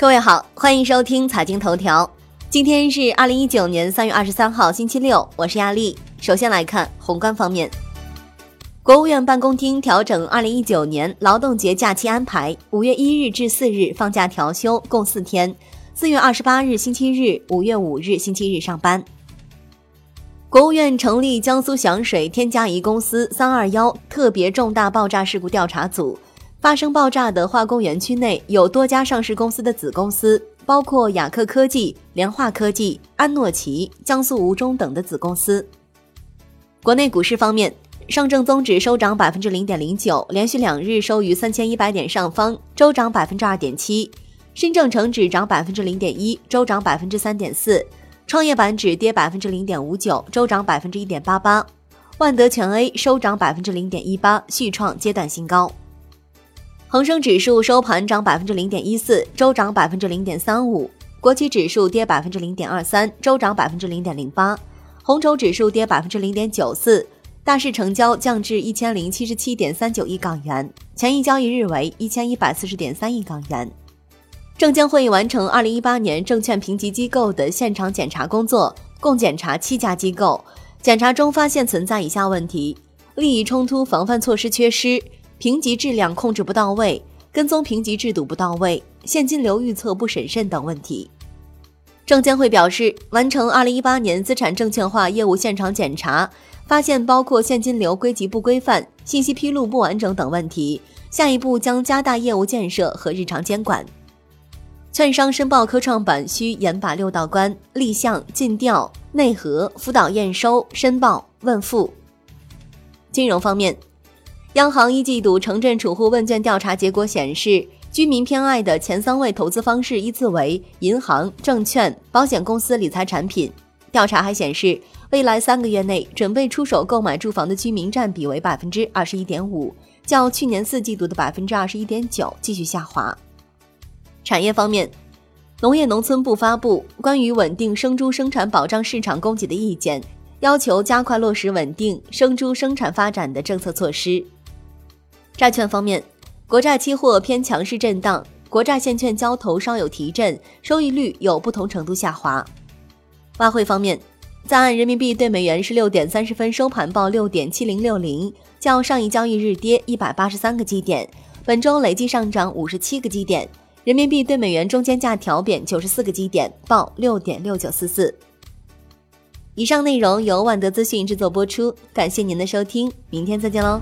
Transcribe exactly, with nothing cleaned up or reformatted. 各位好，欢迎收听财经头条。今天是二零一九年三月二十三号星期六，我是亚丽。首先来看宏观方面，国务院办公厅调整二零一九年劳动节假期安排，五月一日至四日放假调休共四天，四月二十八日星期日、五月五日星期日上班。国务院成立江苏响水天嘉宜公司三二一特别重大爆炸事故调查组，发生爆炸的化工园区内有多家上市公司的子公司，包括雅克科技、联化科技、安诺奇、江苏吴中等的子公司。国内股市方面，上证综指收涨 百分之零点零九， 连续两日收于三千一百点上方，周涨 百分之二点七， 深证成指涨 百分之零点一， 周涨 百分之三点四，创业板指跌 百分之零点五九， 周涨 百分之一点八八， 万德全 A 收涨 百分之零点一八， 续创阶段新高。恒生指数收盘涨 百分之零点一四， 周涨 百分之零点三五， 国企指数跌 百分之零点二三， 周涨 百分之零点零八， 红筹指数跌 百分之零点九四， 大市成交降至 一千零七十七点三九亿港元，前一交易日为 一千一百四十点三亿港元。证监会完成二零一八年证券评级机构的现场检查工作，共检查七家机构。检查中发现存在以下问题：利益冲突防范措施缺失，评级质量控制不到位，跟踪评级制度不到位，现金流预测不审慎等问题。证监会表示，完成二零一八年资产证券化业务现场检查，发现包括现金流归集不规范、信息披露不完整等问题，下一步将加大业务建设和日常监管。券商申报科创板需严把六道关，立项、尽调、内核、辅导验收、申报、问付。金融方面，央行一季度城镇储户问卷调查结果显示，居民偏爱的前三位投资方式依次为银行、证券、保险公司理财产品。调查还显示，未来三个月内准备出手购买住房的居民占比为 百分之二十一点五， 较去年四季度的 百分之二十一点九 继续下滑。产业方面，农业农村部发布关于稳定生猪生产保障市场供给的意见，要求加快落实稳定生猪生产发展的政策措施。债券方面，国债期货偏强势震荡，国债现券交投稍有提振，收益率有不同程度下滑。外汇方面，在岸人民币对美元是六点三十分收盘报 六点七零六零， 较上一交易日跌一百八十三个基点，本周累计上涨五十七个基点，人民币对美元中间价调贬九十四个基点，报 六点六九四四。 以上内容由万德资讯制作播出，感谢您的收听，明天再见喽。